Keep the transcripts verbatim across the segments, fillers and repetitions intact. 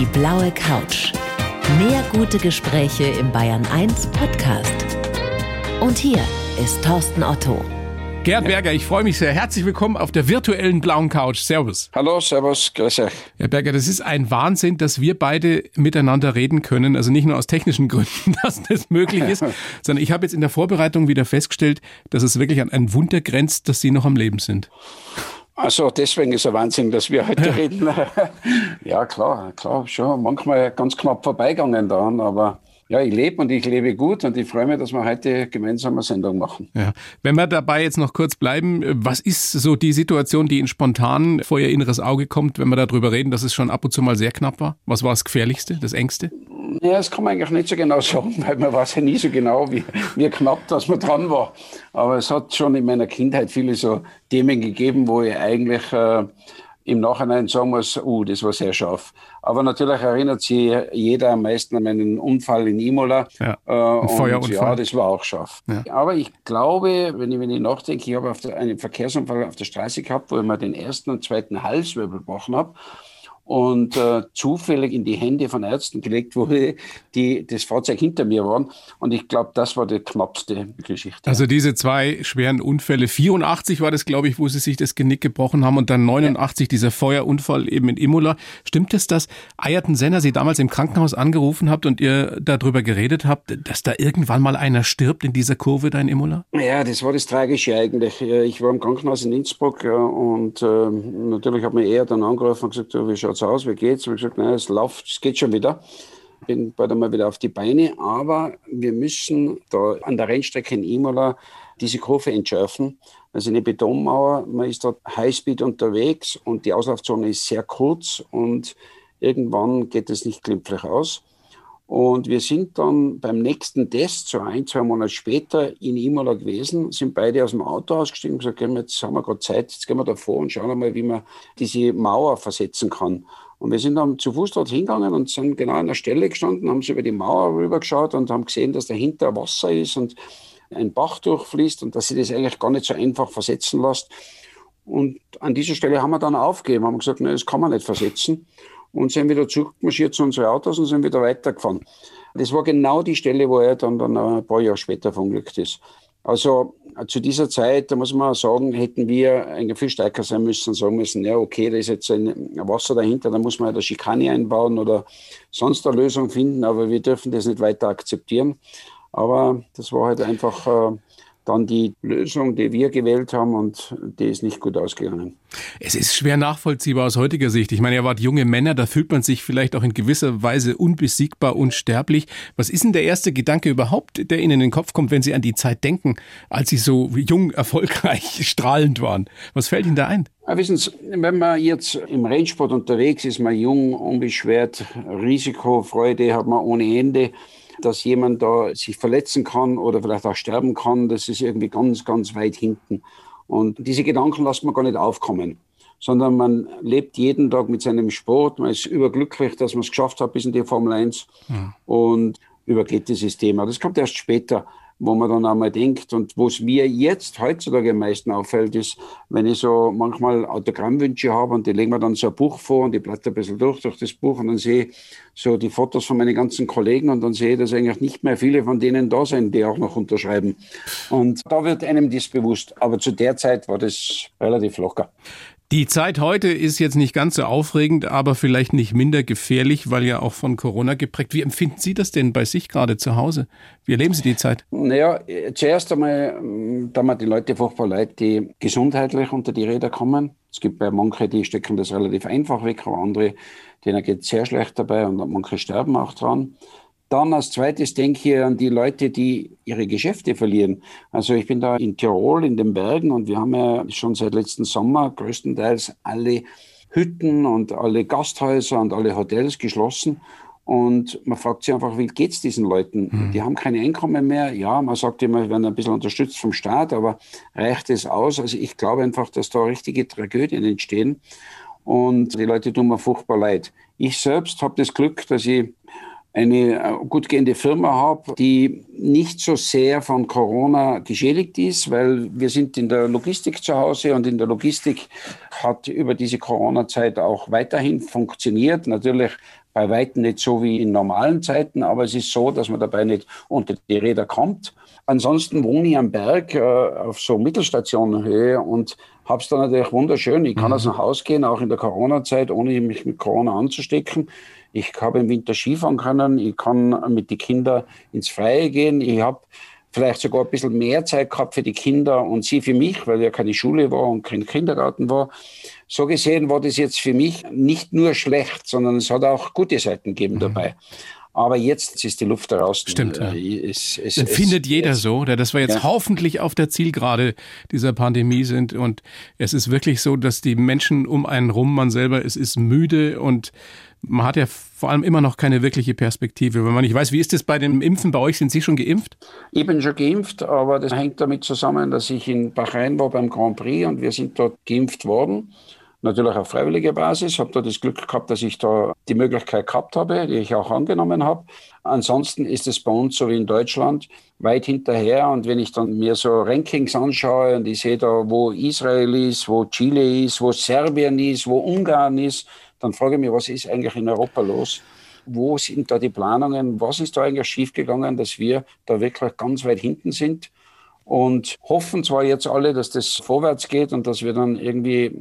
Die blaue Couch. Mehr gute Gespräche im Bayern eins Podcast. Und hier ist Thorsten Otto. Gerd Berger, ich freue mich sehr. Herzlich willkommen auf der virtuellen blauen Couch. Servus. Hallo, servus, grüß euch. Herr Berger, das ist ein Wahnsinn, dass wir beide miteinander reden können. Also nicht nur aus technischen Gründen, dass das möglich ist, sondern ich habe jetzt in der Vorbereitung wieder festgestellt, dass es wirklich an ein Wunder grenzt, dass Sie noch am Leben sind. Also deswegen ist es ein Wahnsinn, dass wir heute reden. Ja, klar, klar, schon manchmal ganz knapp vorbeigegangen daran, aber ja, ich lebe und ich lebe gut und ich freue mich, dass wir heute gemeinsam eine Sendung machen. Ja. Wenn wir dabei jetzt noch kurz bleiben, was ist so die Situation, die Ihnen spontan vor Ihr inneres Auge kommt, wenn wir darüber reden, dass es schon ab und zu mal sehr knapp war? Was war das Gefährlichste, das Engste? Ja, das kann man eigentlich nicht so genau sagen, weil man weiß ja nie so genau, wie, wie knapp, dass man dran war. Aber es hat schon in meiner Kindheit viele so Themen gegeben, wo ich eigentlich äh, im Nachhinein sagen muss, uh, das war sehr scharf. Aber natürlich erinnert sich jeder am meisten an meinen Unfall in Imola. Ja, äh, und Feuerunfall. Ja, das war auch scharf. Ja. Aber ich glaube, wenn ich, wenn ich nachdenke, ich habe auf der, einen Verkehrsunfall auf der Straße gehabt, wo ich mir den ersten und zweiten Halswirbel gebrochen habe. Und äh, zufällig in die Hände von Ärzten gelegt wurde, die das Fahrzeug hinter mir waren. Und ich glaube, das war die knappste Geschichte. Also diese zwei schweren Unfälle. vierundachtzig war das, glaube ich, wo Sie sich das Genick gebrochen haben. Und dann neunundachtzig, ja, dieser Feuerunfall eben in Imola. Stimmt es, dass Ayrton Senna Sie damals im Krankenhaus angerufen habt und ihr darüber geredet habt, dass da irgendwann mal einer stirbt in dieser Kurve da in Imola? Ja, das war das Tragische eigentlich. Ich war im Krankenhaus in Innsbruck und äh, natürlich hat mir er dann angerufen und gesagt, oh, wir schauen zu Hause, wie geht's? Und ich habe gesagt, nein, es läuft, es geht schon wieder. Bin bald einmal wieder auf die Beine, aber wir müssen da an der Rennstrecke in Imola diese Kurve entschärfen. Also eine Betonmauer, man ist dort Highspeed unterwegs und die Auslaufzone ist sehr kurz und irgendwann geht es nicht glimpflich aus. Und wir sind dann beim nächsten Test, so ein, zwei Monate später, in Imola gewesen, sind beide aus dem Auto ausgestiegen und gesagt, gehen wir, jetzt haben wir gerade Zeit, jetzt gehen wir da vor und schauen einmal, wie man diese Mauer versetzen kann. Und wir sind dann zu Fuß dort hingegangen und sind genau an der Stelle gestanden, haben so über die Mauer rübergeschaut und haben gesehen, dass dahinter Wasser ist und ein Bach durchfließt und dass sich das eigentlich gar nicht so einfach versetzen lässt. Und an dieser Stelle haben wir dann aufgegeben, haben gesagt, nein, das kann man nicht versetzen. Und sind wieder zurückmarschiert zu unseren Autos und sind wieder weitergefahren. Das war genau die Stelle, wo er dann, dann ein paar Jahre später verunglückt ist. Also zu dieser Zeit, da muss man sagen, hätten wir eigentlich viel stärker sein müssen und sagen müssen, ja okay, da ist jetzt ein Wasser dahinter, da muss man halt eine Schikane einbauen oder sonst eine Lösung finden, aber wir dürfen das nicht weiter akzeptieren. Aber das war halt einfach... Äh, dann die Lösung, die wir gewählt haben und die ist nicht gut ausgegangen. Es ist schwer nachvollziehbar aus heutiger Sicht. Ich meine, ihr wart junge Männer, da fühlt man sich vielleicht auch in gewisser Weise unbesiegbar, unsterblich. Was ist denn der erste Gedanke überhaupt, der Ihnen in den Kopf kommt, wenn Sie an die Zeit denken, als Sie so jung, erfolgreich, strahlend waren? Was fällt Ihnen da ein? Ja, wissen Sie, wenn man jetzt im Rennsport unterwegs ist, man jung, unbeschwert, Risikofreude hat man ohne Ende. Dass jemand da sich verletzen kann oder vielleicht auch sterben kann, das ist irgendwie ganz, ganz weit hinten. Und diese Gedanken lässt man gar nicht aufkommen, sondern man lebt jeden Tag mit seinem Sport. Man ist überglücklich, dass man es geschafft hat bis in die Formel eins, ja, und übergeht dieses Thema. Das kommt erst später, wo man dann einmal denkt. Und wo es mir jetzt heutzutage am meisten auffällt, ist, wenn ich so manchmal Autogrammwünsche habe und die legen mir dann so ein Buch vor und ich blätter ein bisschen durch, durch das Buch und dann sehe ich so die Fotos von meinen ganzen Kollegen und dann sehe ich, dass eigentlich nicht mehr viele von denen da sind, die auch noch unterschreiben. Und da wird einem das bewusst. Aber zu der Zeit war das relativ locker. Die Zeit heute ist jetzt nicht ganz so aufregend, aber vielleicht nicht minder gefährlich, weil ja auch von Corona geprägt. Wie empfinden Sie das denn bei sich gerade zu Hause? Wie erleben Sie die Zeit? Naja, zuerst einmal, da man die Leute, furchtbar Leute, die gesundheitlich unter die Räder kommen. Es gibt bei manchen, die stecken das relativ einfach weg, aber andere, denen geht es sehr schlecht dabei und manche sterben auch dran. Dann als zweites denke ich an die Leute, die ihre Geschäfte verlieren. Also ich bin da in Tirol, in den Bergen und wir haben ja schon seit letzten Sommer größtenteils alle Hütten und alle Gasthäuser und alle Hotels geschlossen. Und man fragt sich einfach, wie geht's diesen Leuten? Mhm. Die haben keine Einkommen mehr. Ja, man sagt immer, wir werden ein bisschen unterstützt vom Staat, aber reicht es aus? Also ich glaube einfach, dass da richtige Tragödien entstehen. Und die Leute tun mir furchtbar leid. Ich selbst habe das Glück, dass ich eine gut gehende Firma habe, die nicht so sehr von Corona geschädigt ist, weil wir sind in der Logistik zu Hause und in der Logistik hat über diese Corona-Zeit auch weiterhin funktioniert. Natürlich bei weitem nicht so wie in normalen Zeiten, aber es ist so, dass man dabei nicht unter die Räder kommt. Ansonsten wohne ich am Berg äh, auf so Mittelstationenhöhe und habe es dann natürlich wunderschön. Ich kann mhm. aus dem Haus gehen, auch in der Corona-Zeit, ohne mich mit Corona anzustecken. Ich habe im Winter Skifahren können, ich kann mit den Kindern ins Freie gehen. Ich habe vielleicht sogar ein bisschen mehr Zeit gehabt für die Kinder und sie für mich, weil ja keine Schule war und kein Kindergarten war. So gesehen war das jetzt für mich nicht nur schlecht, sondern es hat auch gute Seiten gegeben mhm. dabei. Aber jetzt ist die Luft da raus. Stimmt, ja. Es, es, das es, findet es, jeder es, so, dass wir jetzt ja. hoffentlich auf der Zielgerade dieser Pandemie sind. Und es ist wirklich so, dass die Menschen um einen rum, man selber, es ist müde und man hat ja vor allem immer noch keine wirkliche Perspektive. Wenn man nicht weiß, wie ist das bei dem Impfen bei euch? Sind Sie schon geimpft? Ich bin schon geimpft, aber das hängt damit zusammen, dass ich in Bahrain war beim Grand Prix und wir sind dort geimpft worden. Natürlich auf freiwilliger Basis, habe da das Glück gehabt, dass ich da die Möglichkeit gehabt habe, die ich auch angenommen habe. Ansonsten ist es bei uns, so wie in Deutschland, weit hinterher. Und wenn ich dann mir so Rankings anschaue und ich sehe da, wo Israel ist, wo Chile ist, wo Serbien ist, wo Ungarn ist, dann frage ich mich, was ist eigentlich in Europa los? Wo sind da die Planungen? Was ist da eigentlich schiefgegangen, dass wir da wirklich ganz weit hinten sind? Und hoffen zwar jetzt alle, dass das vorwärts geht und dass wir dann irgendwie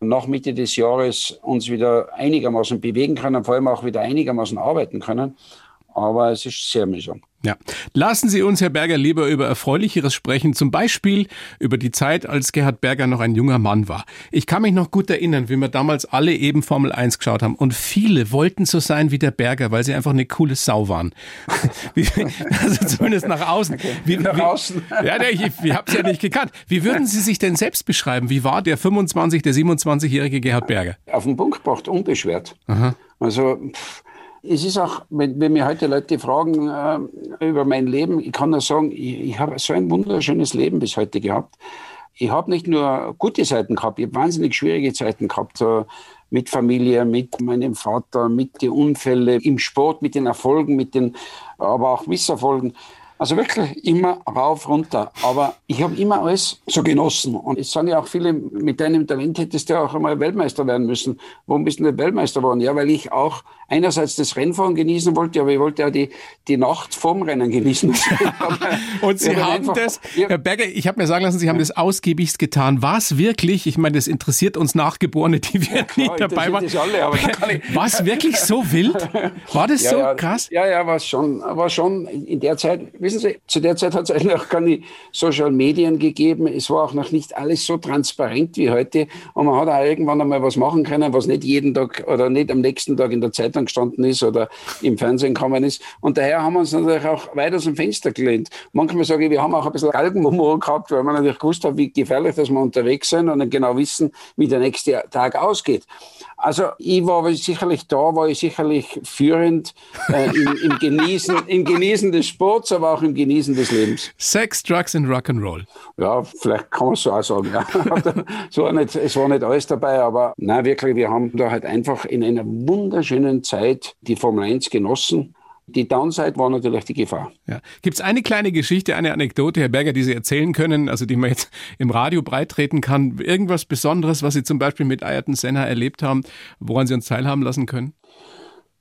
nach Mitte des Jahres uns wieder einigermaßen bewegen können, vor allem auch wieder einigermaßen arbeiten können. Aber es ist sehr mühsam. Ja. Lassen Sie uns, Herr Berger, lieber über Erfreulicheres sprechen, zum Beispiel über die Zeit, als Gerhard Berger noch ein junger Mann war. Ich kann mich noch gut erinnern, wie wir damals alle eben Formel eins geschaut haben und viele wollten so sein wie der Berger, weil sie einfach eine coole Sau waren. Wie, also zumindest nach außen. Okay. Wie, nach wie, außen. Ja, ich, ich habe es ja nicht gekannt. Wie würden Sie sich denn selbst beschreiben? Wie war der fünfundzwanzig-, der siebenundzwanzigjährige Gerhard Berger? Auf den Punkt gebracht, unbeschwert. Aha. Also pff. Es ist auch, wenn, wenn mir heute Leute fragen äh, über mein Leben, ich kann nur sagen, ich, ich habe so ein wunderschönes Leben bis heute gehabt. Ich habe nicht nur gute Seiten gehabt, ich habe wahnsinnig schwierige Zeiten gehabt, äh, mit Familie, mit meinem Vater, mit den Unfällen, im Sport, mit den Erfolgen, mit den, aber auch Misserfolgen. Also wirklich immer rauf, runter. Aber ich habe immer alles so genossen. Und es sagen ja auch viele, mit deinem Talent hättest du auch einmal Weltmeister werden müssen. Warum bist du denn Weltmeister geworden? Ja, weil ich auch einerseits das Rennfahren genießen wollte, aber ich wollte auch die, die Nacht vorm Rennen genießen. Und Sie haben einfach, das, ja. Herr Berger, ich habe mir sagen lassen, Sie haben ja. das ausgiebigst getan. War es wirklich, ich meine, das interessiert uns Nachgeborene, die wir ja, klar, nicht dabei waren. War es wirklich so wild? War das ja, so ja, krass? Ja, ja, war es schon, war schon in der Zeit. Wissen Sie, zu der Zeit hat es eigentlich auch keine Social Medien gegeben. Es war auch noch nicht alles so transparent wie heute. Und man hat auch irgendwann einmal was machen können, was nicht jeden Tag oder nicht am nächsten Tag in der Zeitung gestanden ist oder im Fernsehen gekommen ist. Und daher haben wir uns natürlich auch weit aus dem Fenster gelehnt. Manchmal sage ich, wir haben auch ein bisschen Galgenhumor gehabt, weil wir natürlich gewusst haben, wie gefährlich, dass wir unterwegs sind und dann genau wissen, wie der nächste Tag ausgeht. Also ich war sicherlich da, war ich sicherlich führend äh, im, im, Genießen, im Genießen des Sports, aber auch im Genießen des Lebens. Sex, Drugs und Rock'n'Roll. Ja, vielleicht kann man es so auch sagen. Ja. Es, war nicht, es war nicht alles dabei, aber nein, wirklich, wir haben da halt einfach in einer wunderschönen Zeit die Formel eins genossen. Die Downside war natürlich die Gefahr. Ja. Gibt es eine kleine Geschichte, eine Anekdote, Herr Berger, die Sie erzählen können, also die man jetzt im Radio breittreten kann? Irgendwas Besonderes, was Sie zum Beispiel mit Ayrton Senna erlebt haben, woran Sie uns teilhaben lassen können?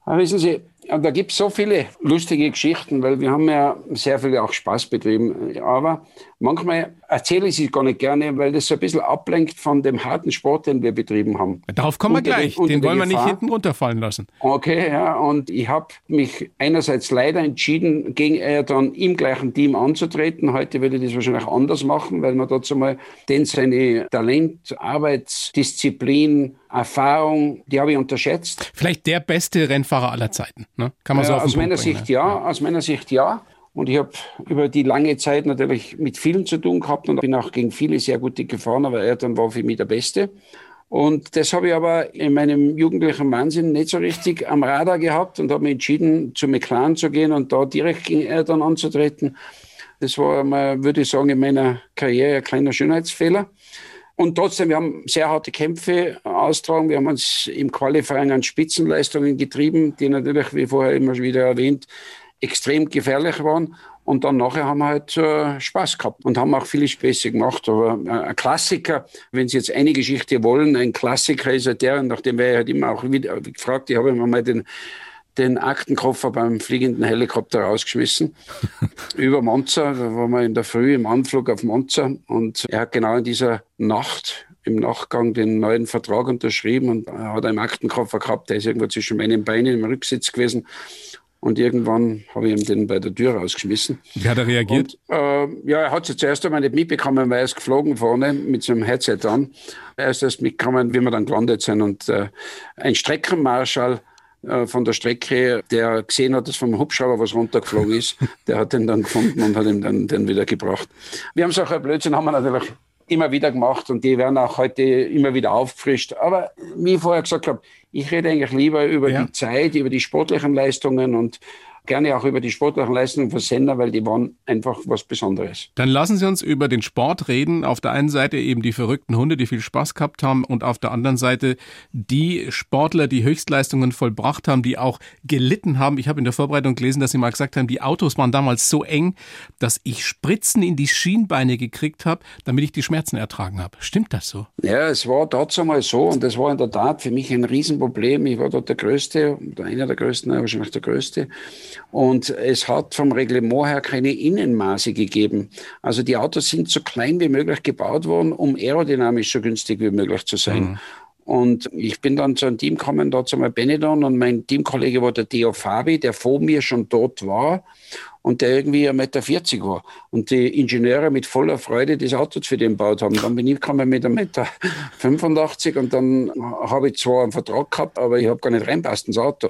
Aber wissen Sie, da gibt es so viele lustige Geschichten, weil wir haben ja sehr viel auch Spaß betrieben. Aber manchmal erzähle ich sie gar nicht gerne, weil das so ein bisschen ablenkt von dem harten Sport, den wir betrieben haben. Darauf kommen wir gleich. Den, den wollen wir nicht hinten runterfallen lassen. Okay, ja. Und ich habe mich einerseits leider entschieden, gegen Ayrton im gleichen Team anzutreten. Heute würde ich das wahrscheinlich anders machen, weil man dazu mal den seine Talent, Arbeit, Disziplin, Erfahrung, die habe ich unterschätzt. Vielleicht der beste Rennfahrer aller Zeiten, ne? Kann man so äh, auf den aus Punkt meiner bringen, Sicht ne? ja, ja, aus meiner Sicht ja. Und ich habe über die lange Zeit natürlich mit vielen zu tun gehabt und bin auch gegen viele sehr gute gefahren, aber Ayrton war für mich der Beste. Und das habe ich aber in meinem jugendlichen Wahnsinn nicht so richtig am Radar gehabt und habe mich entschieden, zu McLaren zu gehen und da direkt gegen Ayrton anzutreten. Das war, würde ich sagen, in meiner Karriere ein kleiner Schönheitsfehler. Und trotzdem, wir haben sehr harte Kämpfe austragen. Wir haben uns im Qualifying an Spitzenleistungen getrieben, die natürlich, wie vorher immer wieder erwähnt, extrem gefährlich waren. Und dann nachher haben wir halt äh, Spaß gehabt und haben auch viele Späße gemacht. Aber äh, ein Klassiker, wenn Sie jetzt eine Geschichte wollen, ein Klassiker ist halt der, nachdem wir halt immer auch wieder gefragt, ich habe immer mal den, den Aktenkoffer beim fliegenden Helikopter rausgeschmissen über Monza. Da waren wir in der Früh im Anflug auf Monza und er hat genau in dieser Nacht im Nachgang den neuen Vertrag unterschrieben und hat einen Aktenkoffer gehabt, der ist irgendwo zwischen meinen Beinen im Rücksitz gewesen. Und irgendwann habe ich ihm den bei der Tür rausgeschmissen. Wie hat er reagiert? Und, äh, ja, er hat es zuerst einmal nicht mitbekommen, weil er ist geflogen vorne mit seinem Headset an. Er ist erst mitgekommen, wie wir dann gelandet sind. Und äh, ein Streckenmarschall äh, von der Strecke, der gesehen hat, dass vom Hubschrauber was runtergeflogen ist, der hat den dann gefunden und hat ihm dann den wieder gebracht. Wir haben es auch, ein Blödsinn haben wir natürlich immer wieder gemacht und die werden auch heute immer wieder aufgefrischt. Aber wie ich vorher gesagt habe, ich rede eigentlich lieber über ja. die Zeit, über die sportlichen Leistungen und gerne auch über die sportlichen Leistungen von Senna, weil die waren einfach was Besonderes. Dann lassen Sie uns über den Sport reden. Auf der einen Seite eben die verrückten Hunde, die viel Spaß gehabt haben und auf der anderen Seite die Sportler, die Höchstleistungen vollbracht haben, die auch gelitten haben. Ich habe in der Vorbereitung gelesen, dass Sie mal gesagt haben, die Autos waren damals so eng, dass ich Spritzen in die Schienbeine gekriegt habe, damit ich die Schmerzen ertragen habe. Stimmt das so? Ja, es war dort einmal so und das war in der Tat für mich ein Riesenproblem. Ich war dort der Größte, einer der Größten, wahrscheinlich der Größte. Und es hat vom Reglement her keine Innenmaße gegeben. Also die Autos sind so klein wie möglich gebaut worden, um aerodynamisch so günstig wie möglich zu sein. Mhm. Und ich bin dann zu einem Team gekommen, da zum Benetton, und mein Teamkollege war der Theo Fabi, der vor mir schon tot war und der irgendwie ein Meter vierzig war. Und die Ingenieure mit voller Freude das Auto für den gebaut haben. Dann bin ich gekommen mit ein Meter fünfundachtzig und dann habe ich zwar einen Vertrag gehabt, aber ich habe gar nicht reinpasst ins Auto.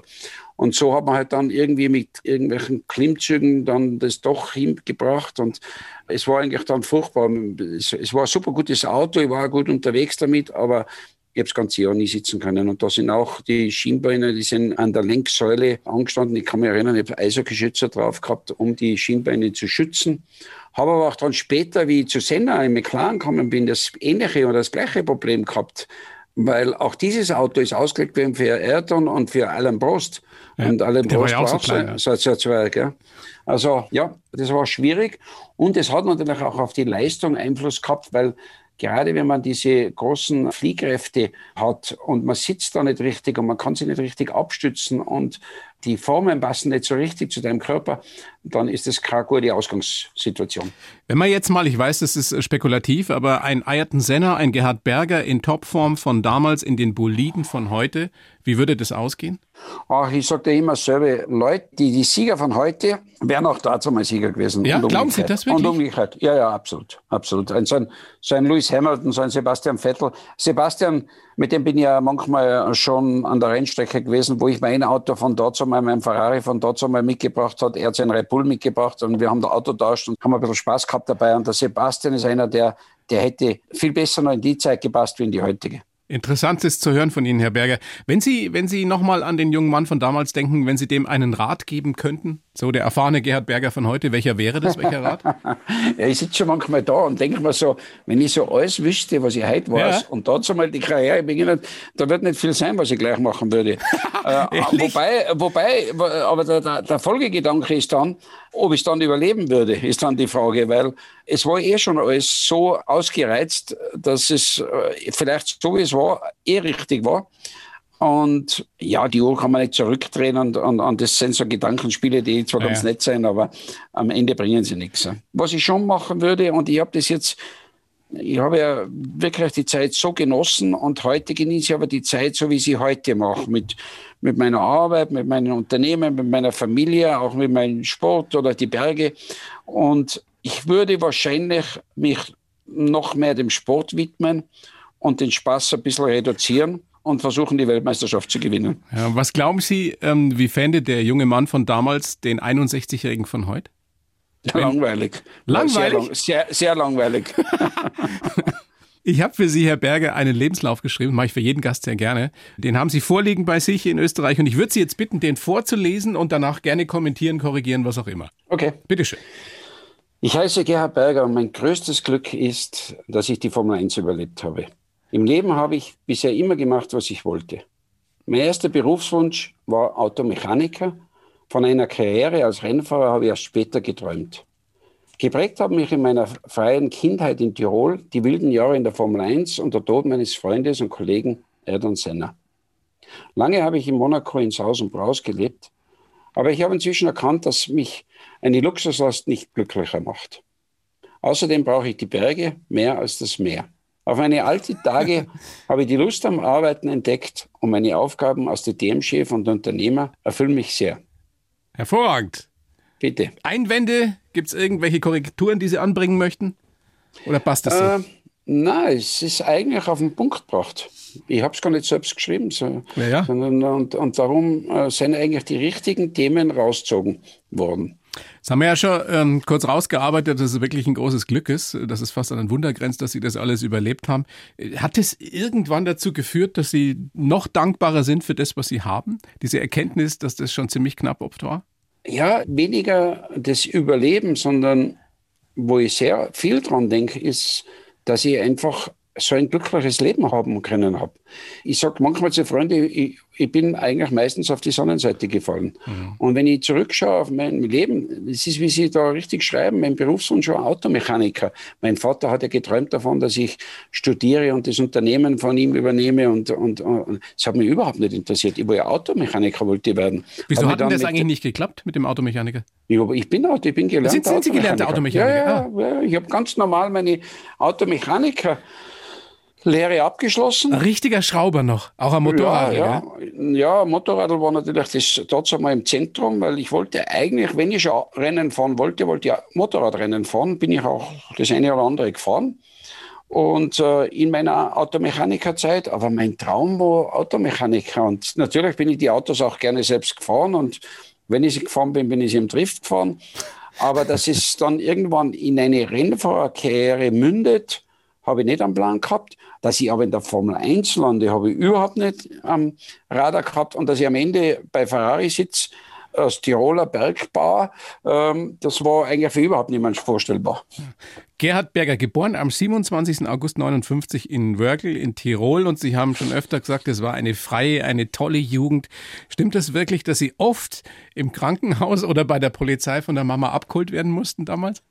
Und so hat man halt dann irgendwie mit irgendwelchen Klimmzügen dann das doch hingebracht und es war eigentlich dann furchtbar. Es, es war ein super gutes Auto, ich war gut unterwegs damit, aber ich habe das ganze Jahr nie sitzen können. Und da sind auch die Schienbeine, die sind an der Lenksäule angestanden. Ich kann mich erinnern, ich habe Eishockeyschützer drauf gehabt, um die Schienbeine zu schützen. Habe aber auch dann später, wie ich zu Senna im McLaren gekommen bin, das ähnliche oder das gleiche Problem gehabt. Weil auch dieses Auto ist ausgelegt worden für Ayrton und für Alain Prost. Ja, und Alain Prost war auch so klein. So, so, so, ja. Also ja, das war schwierig. Und es hat natürlich auch auf die Leistung Einfluss gehabt, weil gerade wenn man diese großen Fliehkräfte hat und man sitzt da nicht richtig und man kann sich nicht richtig abstützen und die Formen passen nicht so richtig zu deinem Körper, dann ist das keine gute Ausgangssituation. Wenn man jetzt mal, ich weiß, das ist spekulativ, aber ein Ayrton Senna, ein Gerhard Berger in Topform von damals in den Boliden von heute, wie würde das ausgehen? Ach, ich sage dir immer dasselbe. Leute, die, die Sieger von heute, wären auch dazu mal Sieger gewesen. Ja, glauben Sie das wirklich? Und umgekehrt. Ja, ja, absolut. absolut. Und so, ein, so ein Lewis Hamilton, so ein Sebastian Vettel. Sebastian, mit dem bin ich ja manchmal schon an der Rennstrecke gewesen, wo ich mein Auto von dort einmal, mein Ferrari von dort einmal mitgebracht hat. Er hat seinen Red Bull mitgebracht und wir haben das Auto getauscht und haben ein bisschen Spaß gehabt dabei. Und der Sebastian ist einer, der, der hätte viel besser noch in die Zeit gepasst wie in die heutige. Interessant ist zu hören von Ihnen, Herr Berger. Wenn Sie, wenn Sie nochmal an den jungen Mann von damals denken, wenn Sie dem einen Rat geben könnten, so der erfahrene Gerhard Berger von heute, welcher wäre das, welcher Rat? Ja, ich sitze schon manchmal da und denke mir so, wenn ich so alles wüsste, was ich heute weiß, ja, und dazu mal die Karriere beginnen, da wird nicht viel sein, was ich gleich machen würde. äh, wobei, wobei, aber der, der, der Folgegedanke ist dann, ob ich dann überleben würde, ist dann die Frage, weil es war eh schon alles so ausgereizt, dass es äh, vielleicht so wie es war, eh richtig war. Und ja, die Uhr kann man nicht zurückdrehen und, und, und das sind so Gedankenspiele, die zwar ja, ganz nett sein, aber am Ende bringen sie nichts. Was ich schon machen würde, und ich habe das jetzt, ich habe ja wirklich die Zeit so genossen und heute genieße ich aber die Zeit, so wie ich sie heute mache, mit, mit meiner Arbeit, mit meinem Unternehmen, mit meiner Familie, auch mit meinem Sport oder die Berge. Und ich würde wahrscheinlich mich noch mehr dem Sport widmen und den Spaß ein bisschen reduzieren und versuchen, die Weltmeisterschaft zu gewinnen. Ja, was glauben Sie, ähm, wie fände der junge Mann von damals den einundsechzigjährigen von heute? Langweilig. Langweilig? Sehr, sehr, sehr langweilig. Ich habe für Sie, Herr Berger, einen Lebenslauf geschrieben, mache ich für jeden Gast sehr gerne. Den haben Sie vorliegen bei sich in Österreich und ich würde Sie jetzt bitten, den vorzulesen und danach gerne kommentieren, korrigieren, was auch immer. Okay. Bitteschön. Ich heiße Gerhard Berger und mein größtes Glück ist, dass ich die Formel eins überlebt habe. Im Leben habe ich bisher immer gemacht, was ich wollte. Mein erster Berufswunsch war Automechaniker. Von einer Karriere als Rennfahrer habe ich erst später geträumt. Geprägt haben mich in meiner freien Kindheit in Tirol die wilden Jahre in der Formel eins und der Tod meines Freundes und Kollegen Ayrton Senna. Lange habe ich in Monaco in Saus und Braus gelebt, aber ich habe inzwischen erkannt, dass mich eine Luxuslast nicht glücklicher macht. Außerdem brauche ich die Berge mehr als das Meer. Auf meine alten Tage habe ich die Lust am Arbeiten entdeckt und meine Aufgaben als D T M-Chef und Unternehmer erfüllen mich sehr. Hervorragend. Bitte. Einwände? Gibt es irgendwelche Korrekturen, die Sie anbringen möchten? Oder passt das so? Äh, nein, es ist eigentlich auf den Punkt gebracht. Ich habe es gar nicht selbst geschrieben, so, ja, ja. Sondern, und, und darum äh, sind eigentlich die richtigen Themen rausgezogen worden. Das haben wir ja schon ähm, kurz rausgearbeitet, dass es wirklich ein großes Glück ist, dass es fast an ein Wunder grenzt, dass Sie das alles überlebt haben. Hat es irgendwann dazu geführt, dass Sie noch dankbarer sind für das, was Sie haben? Diese Erkenntnis, dass das schon ziemlich knapp oft war? Ja, weniger das Überleben, sondern wo ich sehr viel dran denke, ist, dass ich einfach so ein glückliches Leben haben können habe. Ich sage manchmal zu Freunden, ich, ich bin eigentlich meistens auf die Sonnenseite gefallen. Mhm. Und wenn ich zurückschaue auf mein Leben, es ist, wie Sie da richtig schreiben, mein Berufswunsch war Automechaniker. Mein Vater hat ja geträumt davon, dass ich studiere und das Unternehmen von ihm übernehme. Und, und, und das hat mich überhaupt nicht interessiert. Ich war ja Automechaniker, wollte werden. Wieso hat denn das eigentlich nicht geklappt mit dem Automechaniker? Ich, ich bin auch, ich bin gelernter sind, sind Sie gelernter Automechaniker? Ja, ja, ja, ich habe ganz normal meine Automechaniker Lehre abgeschlossen. Ein richtiger Schrauber noch, auch am Motorrad. Ja, ja. ja Motorradl war natürlich das trotzdem mal im Zentrum, weil ich wollte eigentlich, wenn ich schon Rennen fahren wollte, wollte ich Motorradrennen fahren, bin ich auch das eine oder andere gefahren. Und äh, in meiner Automechanikerzeit, aber mein Traum war Automechaniker. Und natürlich bin ich die Autos auch gerne selbst gefahren und wenn ich sie gefahren bin, bin ich sie im Drift gefahren. Aber dass es dann irgendwann in eine Rennfahrerkarriere mündet, habe ich nicht am Plan gehabt. Dass ich aber in der Formel eins lande, habe ich überhaupt nicht am Radar gehabt. Und dass ich am Ende bei Ferrari sitze, als Tiroler Bergbauer, ähm, das war eigentlich für überhaupt niemand vorstellbar. Gerhard Berger, geboren am siebenundzwanzigsten August neunundfünfzig in Wörgl in Tirol. Und Sie haben schon öfter gesagt, es war eine freie, eine tolle Jugend. Stimmt das wirklich, dass Sie oft im Krankenhaus oder bei der Polizei von der Mama abgeholt werden mussten damals?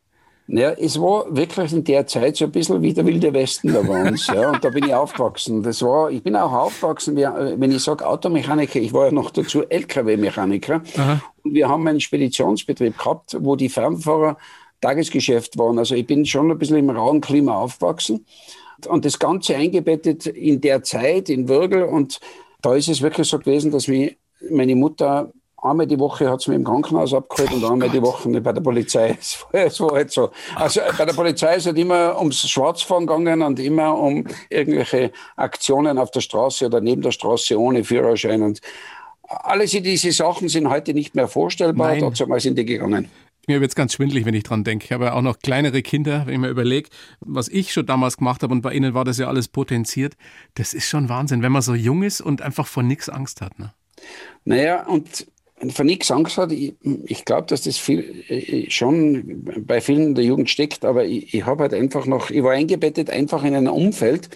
Ja, es war wirklich in der Zeit so ein bisschen wie der Wilde Westen da bei uns. Ja, und da bin ich aufgewachsen. Das war, ich bin auch aufgewachsen, wie, wenn ich sage Automechaniker, ich war ja noch dazu L K W-Mechaniker. Aha. Und wir haben einen Speditionsbetrieb gehabt, wo die Fernfahrer Tagesgeschäft waren. Also ich bin schon ein bisschen im rauen Klima aufgewachsen. Und das Ganze eingebettet in der Zeit, in Wörgl. Und da ist es wirklich so gewesen, dass mich meine Mutter einmal die Woche hat es mich im Krankenhaus abgeholt und einmal die Woche bei der Polizei. Es war, es war halt so. Also oh bei der Polizei ist es halt immer ums Schwarzfahren gegangen und immer um irgendwelche Aktionen auf der Straße oder neben der Straße ohne Führerschein. Und alle diese Sachen sind heute nicht mehr vorstellbar. Dazu mal sind die gegangen. Mir wird es ganz schwindelig, wenn ich dran denke. Ich habe ja auch noch kleinere Kinder, wenn ich mir überlege, was ich schon damals gemacht habe und bei Ihnen war das ja alles potenziert. Das ist schon Wahnsinn, wenn man so jung ist und einfach vor nichts Angst hat. Ne? Naja, und von nichts Angst hat, ich, ich glaube, dass das viel, schon bei vielen in der Jugend steckt, aber ich, ich habe halt einfach noch, ich war eingebettet einfach in ein Umfeld,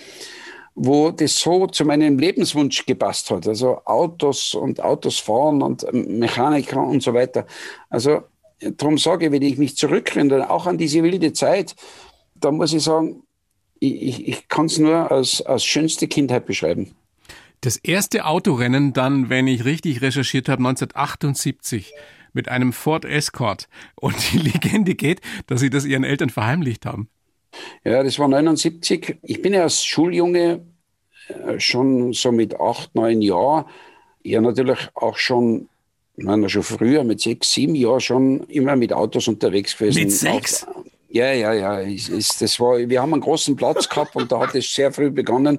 wo das so zu meinem Lebenswunsch gepasst hat. Also Autos und Autos fahren und Mechaniker und so weiter. Also darum sage ich, wenn ich mich zurückerinnere, auch an diese wilde Zeit, da muss ich sagen, ich, ich, ich kann es nur als, als schönste Kindheit beschreiben. Das erste Autorennen dann, wenn ich richtig recherchiert habe, neunzehnhundertachtundsiebzig mit einem Ford Escort. Und die Legende geht, dass Sie das Ihren Eltern verheimlicht haben. Ja, das war neunundsiebzig. Ich bin ja als Schuljunge schon so mit acht, neun Jahren, ja natürlich auch schon, ich meine schon früher mit sechs, sieben Jahren schon immer mit Autos unterwegs gewesen. Mit sechs? Auf, Ja, ja, ja. Ich, ich, das war, wir haben einen großen Platz gehabt und da hat es sehr früh begonnen.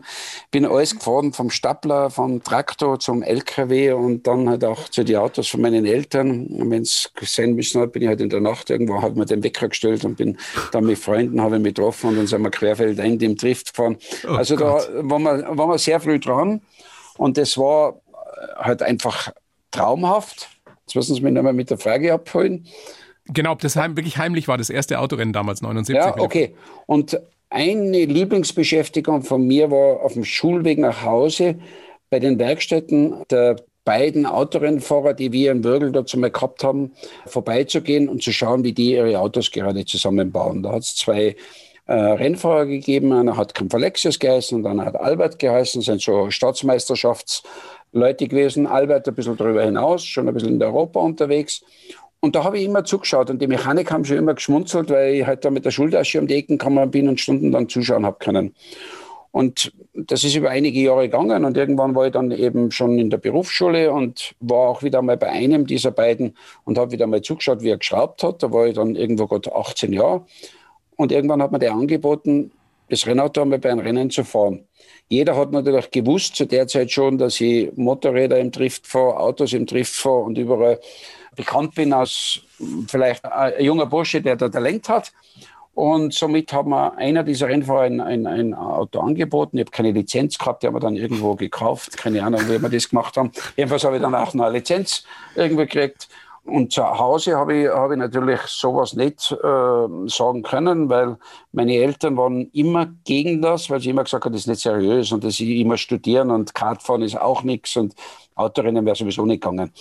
Bin alles gefahren, vom Stapler, vom Traktor zum L K W und dann halt auch zu den Autos von meinen Eltern. Und wenn es sein müssen hat, bin ich halt in der Nacht irgendwo, hat mir den Wecker gestellt und bin dann mit Freunden, habe ich mich getroffen und dann sind wir querfeldein dem Drift gefahren. Oh also Gott. Da waren wir, waren wir sehr früh dran und das war halt einfach traumhaft. Jetzt müssen Sie mich nochmal mit der Frage abholen. Genau, das heim, wirklich heimlich war das erste Autorennen damals, neunundsiebzig. Ja, okay. Und eine Lieblingsbeschäftigung von mir war auf dem Schulweg nach Hause bei den Werkstätten der beiden Autorennfahrer, die wir in Wörgl dazu mal gehabt haben, vorbeizugehen und zu schauen, wie die ihre Autos gerade zusammenbauen. Da hat es zwei äh, Rennfahrer gegeben, einer hat Kampfalexius geheißen und einer hat Albert geheißen, sind so Staatsmeisterschaftsleute gewesen. Albert ein bisschen drüber hinaus, schon ein bisschen in Europa unterwegs. Und da habe ich immer zugeschaut und die Mechaniker haben schon immer geschmunzelt, weil ich halt da mit der Schultasche um die Ecken gekommen bin und stundenlang zuschauen habe können. Und das ist über einige Jahre gegangen und irgendwann war ich dann eben schon in der Berufsschule und war auch wieder mal bei einem dieser beiden und habe wieder mal zugeschaut, wie er geschraubt hat. Da war ich dann irgendwo gerade achtzehn Jahre und irgendwann hat mir der angeboten, das Rennauto einmal bei einem Rennen zu fahren. Jeder hat natürlich gewusst zu der Zeit schon, dass ich Motorräder im Drift fahre, Autos im Drift fahre und überall bekannt bin als vielleicht ein junger Bursche, der da Talent hat. Und somit hat mir einer dieser Rennfahrer ein, ein, ein Auto angeboten. Ich habe keine Lizenz gehabt, die haben wir dann irgendwo gekauft. Keine Ahnung, wie wir das gemacht haben. Jedenfalls habe ich dann auch noch eine Lizenz irgendwie gekriegt. Und zu Hause habe ich, habe ich natürlich sowas nicht äh, sagen können, weil meine Eltern waren immer gegen das, weil sie immer gesagt haben, das ist nicht seriös und dass ich immer studieren und Kartfahren ist auch nichts und Autorennen wäre sowieso nicht gegangen.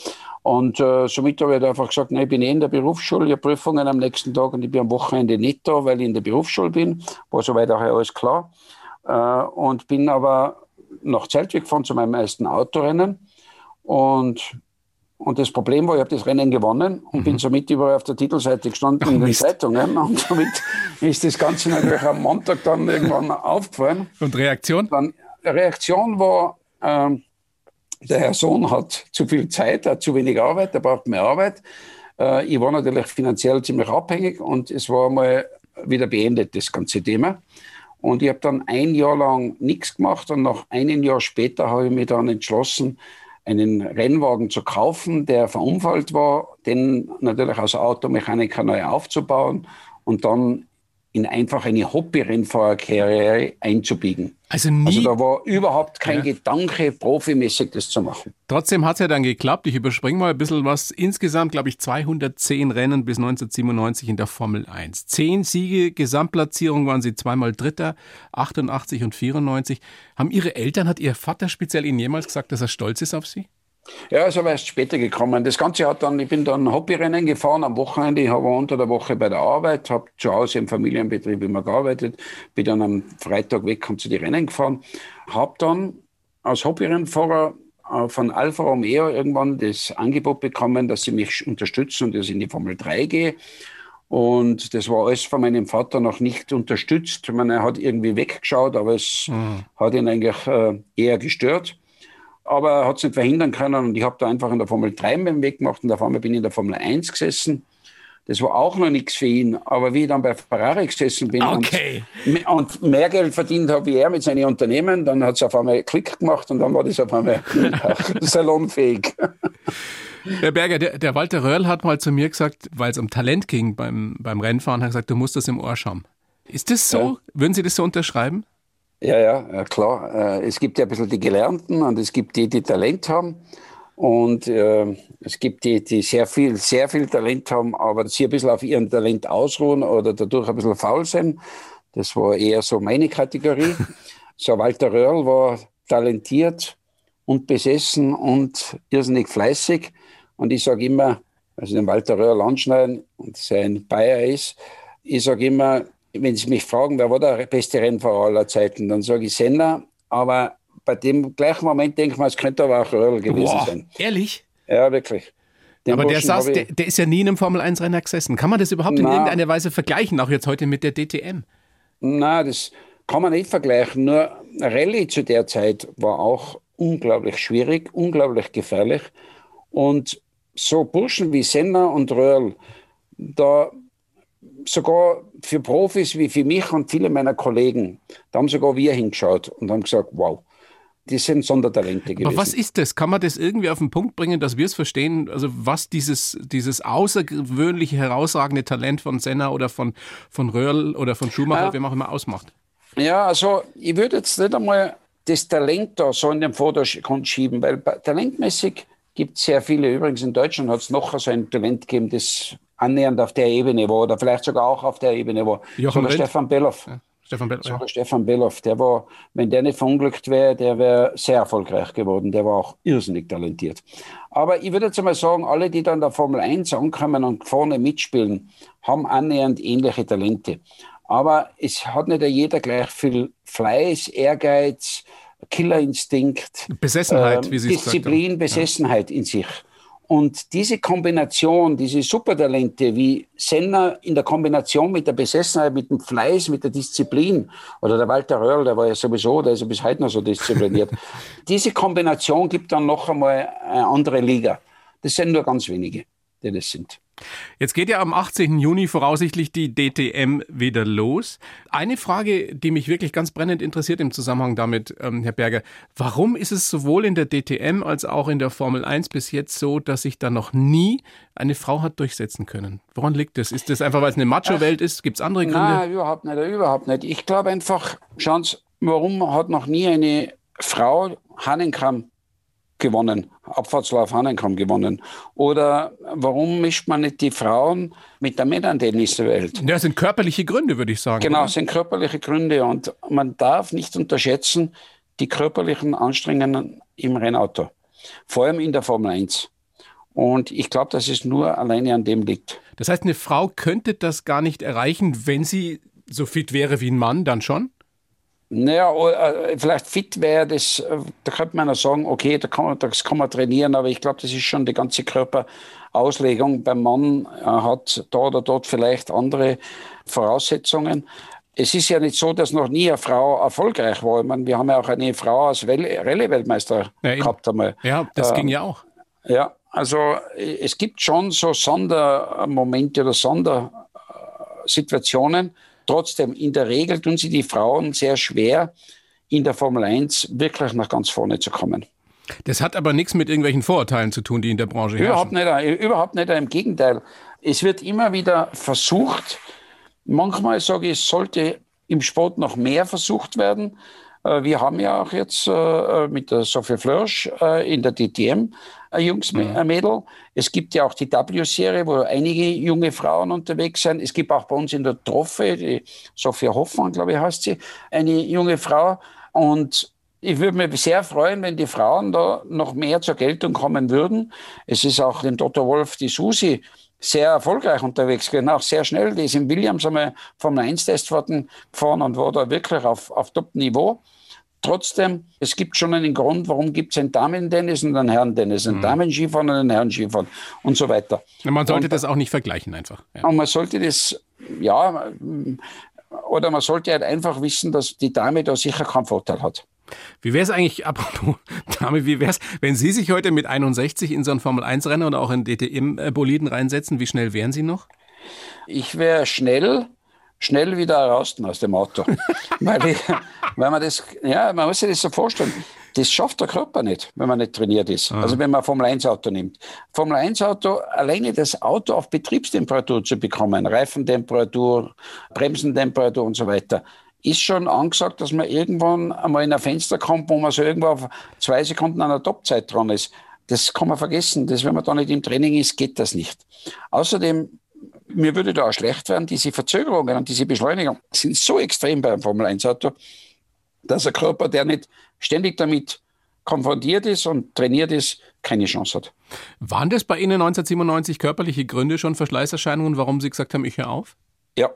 Und äh, somit habe ich einfach gesagt, nein, ich bin eh in der Berufsschule, ich habe Prüfungen am nächsten Tag und ich bin am Wochenende nicht da, weil ich in der Berufsschule bin, war soweit auch alles klar. Äh, und bin aber nach Zeltweg gefahren zu meinem ersten Autorennen und Und das Problem war, ich habe das Rennen gewonnen und mhm. bin somit überall auf der Titelseite gestanden oh, in den Mist. Zeitungen. Und somit ist das Ganze natürlich am Montag dann irgendwann aufgefallen. Und Reaktion? Dann, Reaktion war, ähm, der Herr Sohn hat zu viel Zeit, hat zu wenig Arbeit, er braucht mehr Arbeit. Äh, ich war natürlich finanziell ziemlich abhängig und es war mal wieder beendet, das ganze Thema. Und ich habe dann ein Jahr lang nichts gemacht und nach einem Jahr später habe ich mich dann entschlossen, einen Rennwagen zu kaufen, der verunfallt war, den natürlich als Automechaniker neu aufzubauen und dann in einfach eine Hobby-Rennfahrerkarriere einzubiegen. Also, nie also da war überhaupt kein ja. Gedanke, profimäßig das zu machen. Trotzdem hat es ja dann geklappt. Ich überspringe mal ein bisschen was. Insgesamt, glaube ich, zweihundertzehn Rennen bis neunzehnhundertsiebenundneunzig in der Formel eins. Zehn Siege, Gesamtplatzierung waren sie zweimal Dritter, achtundachtzig und vierundneunzig. Haben Ihre Eltern, hat Ihr Vater speziell Ihnen jemals gesagt, dass er stolz ist auf Sie? Ja, ist aber erst später gekommen. Das Ganze hat dann, ich bin dann Hobbyrennen gefahren am Wochenende. Ich habe unter der Woche bei der Arbeit, habe zu Hause im Familienbetrieb immer gearbeitet, bin dann am Freitag weg und zu den Rennen gefahren. Habe dann als Hobbyrennfahrer von Alfa Romeo irgendwann das Angebot bekommen, dass sie mich unterstützen und dass ich in die Formel drei gehe. Und das war alles von meinem Vater noch nicht unterstützt. Ich meine, er hat irgendwie weggeschaut, aber es mhm. hat ihn eigentlich eher gestört. Aber er hat es nicht verhindern können und ich habe da einfach in der Formel drei meinen Weg gemacht und auf einmal bin ich in der Formel eins gesessen. Das war auch noch nichts für ihn, aber wie ich dann bei Ferrari gesessen bin okay. und, und mehr Geld verdient habe wie er mit seinen Unternehmen, dann hat es auf einmal Klick gemacht und dann war das auf einmal salonfähig. Herr Berger, der, der Walter Röhrl hat mal zu mir gesagt, weil es um Talent ging beim, beim Rennfahren, hat gesagt, du musst das im Ohr schauen. Ist das so? Ja. Würden Sie das so unterschreiben? Ja, ja, klar. Es gibt ja ein bisschen die Gelernten und es gibt die, die Talent haben. Und äh, es gibt die, die sehr viel, sehr viel Talent haben, aber sie ein bisschen auf ihrem Talent ausruhen oder dadurch ein bisschen faul sind. Das war eher so meine Kategorie. So Walter Röhrl war talentiert und besessen und irrsinnig fleißig. Und ich sage immer, also den Walter Röhrl anschneiden und sein Bayer ist, ich sage immer, wenn Sie mich fragen, wer war der beste Rennfahrer aller Zeiten, dann sage ich Senna. Aber bei dem gleichen Moment denke ich mir, es könnte aber auch Röhrl gewesen wow, sein. Ehrlich? Ja, wirklich. Den aber der, saß, der, der ist ja nie in einem Formel eins Renner gesessen. Kann man das überhaupt Nein. in irgendeiner Weise vergleichen, auch jetzt heute mit der D T M? Nein, das kann man nicht vergleichen. Nur Rallye zu der Zeit war auch unglaublich schwierig, unglaublich gefährlich. Und so Burschen wie Senna und Röhrl, da... sogar für Profis wie für mich und viele meiner Kollegen, da haben sogar wir hingeschaut und haben gesagt, wow, das sind Sondertalente gewesen. Aber was ist das? Kann man das irgendwie auf den Punkt bringen, dass wir es verstehen, also was dieses, dieses außergewöhnliche, herausragende Talent von Senna oder von, von Röhrl oder von Schumacher, ja. wem auch immer, ausmacht? Ja, also ich würde jetzt nicht einmal das Talent da so in den Vordergrund schieben, weil talentmäßig gibt es sehr viele, übrigens in Deutschland hat es noch so ein Talent gegeben, das annähernd auf der Ebene war oder vielleicht sogar auch auf der Ebene war. Sogar Stefan Belloff. Ja. Stefan Belloff. Sogar ja. Stefan Belloff. Der war, wenn der nicht verunglückt wäre, der wäre sehr erfolgreich geworden. Der war auch irrsinnig talentiert. Aber ich würde jetzt mal sagen, alle, die dann in der Formel eins ankommen und vorne mitspielen, haben annähernd ähnliche Talente. Aber es hat nicht jeder gleich viel Fleiß, Ehrgeiz, Killerinstinkt, Besessenheit, ähm, wie Sie Disziplin, gesagt haben. Besessenheit ja. in sich. Und diese Kombination, diese Supertalente wie Senna in der Kombination mit der Besessenheit, mit dem Fleiß, mit der Disziplin, oder der Walter Röhrl, der war ja sowieso, der ist ja bis heute noch so diszipliniert, diese Kombination gibt dann noch einmal eine andere Liga. Das sind nur ganz wenige, die das sind. Jetzt geht ja am achtzehnten Juni voraussichtlich die D T M wieder los. Eine Frage, die mich wirklich ganz brennend interessiert im Zusammenhang damit, ähm, Herr Berger. Warum ist es sowohl in der D T M als auch in der Formel eins bis jetzt so, dass sich da noch nie eine Frau hat durchsetzen können? Woran liegt das? Ist das einfach, weil es eine Macho-Welt ist? Gibt es andere Gründe? Nein, überhaupt nicht, überhaupt nicht. Ich glaube einfach, schauen Sie, warum hat noch nie eine Frau Hahnenkamm gewonnen, Abfahrtslauf Hahnenkamm gewonnen? Oder warum mischt man nicht die Frauen mit den Männern in dieser Welt? Ja, das sind körperliche Gründe, würde ich sagen. Genau, das sind körperliche Gründe und man darf nicht unterschätzen die körperlichen Anstrengungen im Rennauto, vor allem in der Formel eins. Und ich glaube, dass es nur alleine an dem liegt. Das heißt, eine Frau könnte das gar nicht erreichen, wenn sie so fit wäre wie ein Mann, dann schon? Naja, vielleicht fit wäre das, da könnte man ja sagen, okay, da kann man, das kann man trainieren, aber ich glaube, das ist schon die ganze Körperauslegung. Beim Mann hat da oder dort vielleicht andere Voraussetzungen. Es ist ja nicht so, dass noch nie eine Frau erfolgreich war. Ich meine, wir haben ja auch eine Frau als Rallye-Weltmeister ja, gehabt einmal. Ja, das ähm, ging ja auch. Ja, also es gibt schon so Sondermomente oder Sondersituationen. Trotzdem, in der Regel tun sich die Frauen sehr schwer, in der Formel eins wirklich nach ganz vorne zu kommen. Das hat aber nichts mit irgendwelchen Vorurteilen zu tun, die in der Branche herrschen. Überhaupt nicht, überhaupt nicht, im Gegenteil. Es wird immer wieder versucht, manchmal sage ich, es sollte im Sport noch mehr versucht werden. Wir haben ja auch jetzt mit der Sophie Flörsch in der D T M ein junges Mädel. Es gibt ja auch die W-Serie, wo einige junge Frauen unterwegs sind. Es gibt auch bei uns in der Trophy, die Sophia Hoffmann, glaube ich, heißt sie, eine junge Frau. Und ich würde mich sehr freuen, wenn die Frauen da noch mehr zur Geltung kommen würden. Es ist auch dem Toto Wolff die Susi sehr erfolgreich unterwegs, genau, sehr schnell. Die ist in Williams einmal vom eins-Testfahrten gefahren und war da wirklich auf, auf Top-Niveau. Trotzdem, es gibt schon einen Grund, warum gibt es einen Damen-Tennis und einen Herren-Tennis, einen mhm. Damen-Skifahren und einen Herren-Skifahren und so weiter. Und man sollte und, das auch nicht vergleichen einfach. Ja. Und man sollte das, ja, oder man sollte halt einfach wissen, dass die Dame da sicher keinen Vorteil hat. Wie wäre es eigentlich, apropos Dame, wie wäre es, wenn Sie sich heute mit einundsechzig in so ein Formel eins Rennen oder auch in D T M-Boliden reinsetzen, wie schnell wären Sie noch? Ich wäre schnell, schnell wieder raus aus dem Auto. weil, ich, weil man das, ja, man muss sich das so vorstellen, das schafft der Körper nicht, wenn man nicht trainiert ist. Ah. Also wenn man ein Formel eins Auto nimmt. Formel eins Auto, alleine das Auto auf Betriebstemperatur zu bekommen, Reifentemperatur, Bremsentemperatur und so weiter, ist schon angesagt, dass man irgendwann einmal in ein Fenster kommt, wo man so irgendwo auf zwei Sekunden an der Topzeit dran ist. Das kann man vergessen. Das, wenn man da nicht im Training ist, geht das nicht. Außerdem, mir würde da auch schlecht werden, diese Verzögerungen und diese Beschleunigung sind so extrem beim Formel eins Auto, dass ein Körper, der nicht ständig damit konfrontiert ist und trainiert ist, keine Chance hat. Waren das bei Ihnen neunzehnhundertsiebenundneunzig körperliche Gründe schon, Verschleißerscheinungen, warum Sie gesagt haben, ich höre auf? Ja.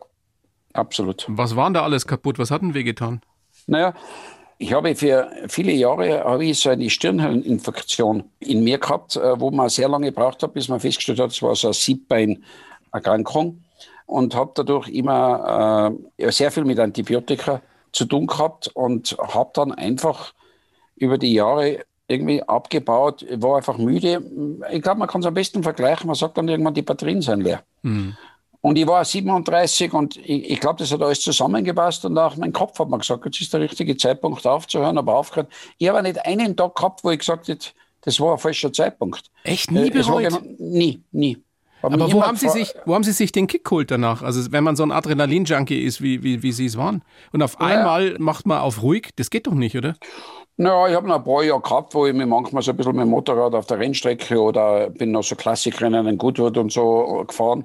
Absolut. Was war denn da alles kaputt? Was hat denn wehgetan? Naja, ich habe für viele Jahre habe ich so eine Stirnhöhleninfektion in mir gehabt, wo man sehr lange gebraucht hat, bis man festgestellt hat, es war so eine Siebbeinerkrankung und habe dadurch immer äh, sehr viel mit Antibiotika zu tun gehabt und habe dann einfach über die Jahre irgendwie abgebaut, war einfach müde. Ich glaube, man kann es am besten vergleichen, man sagt dann irgendwann, die Batterien sind leer. Mhm. Und ich war siebenunddreißig und ich, ich glaube, das hat alles zusammengepasst. Und auch mein Kopf hat mir gesagt, jetzt ist der richtige Zeitpunkt aufzuhören, aber aufgehört. Ich habe nicht einen Tag gehabt, wo ich gesagt habe, das war ein falscher Zeitpunkt. Echt? Nie bereut? Genau, nie, nie. Hab aber wo haben, Sie sich, wo haben Sie sich den Kick geholt danach? Also wenn man so ein Adrenalin-Junkie ist, wie, wie, wie Sie es waren. Und auf ja. einmal macht man auf ruhig, das geht doch nicht, oder? Naja, ich habe noch ein paar Jahre gehabt, wo ich mich manchmal so ein bisschen mit dem Motorrad auf der Rennstrecke oder bin noch so Klassikrennen in Goodwood und so gefahren.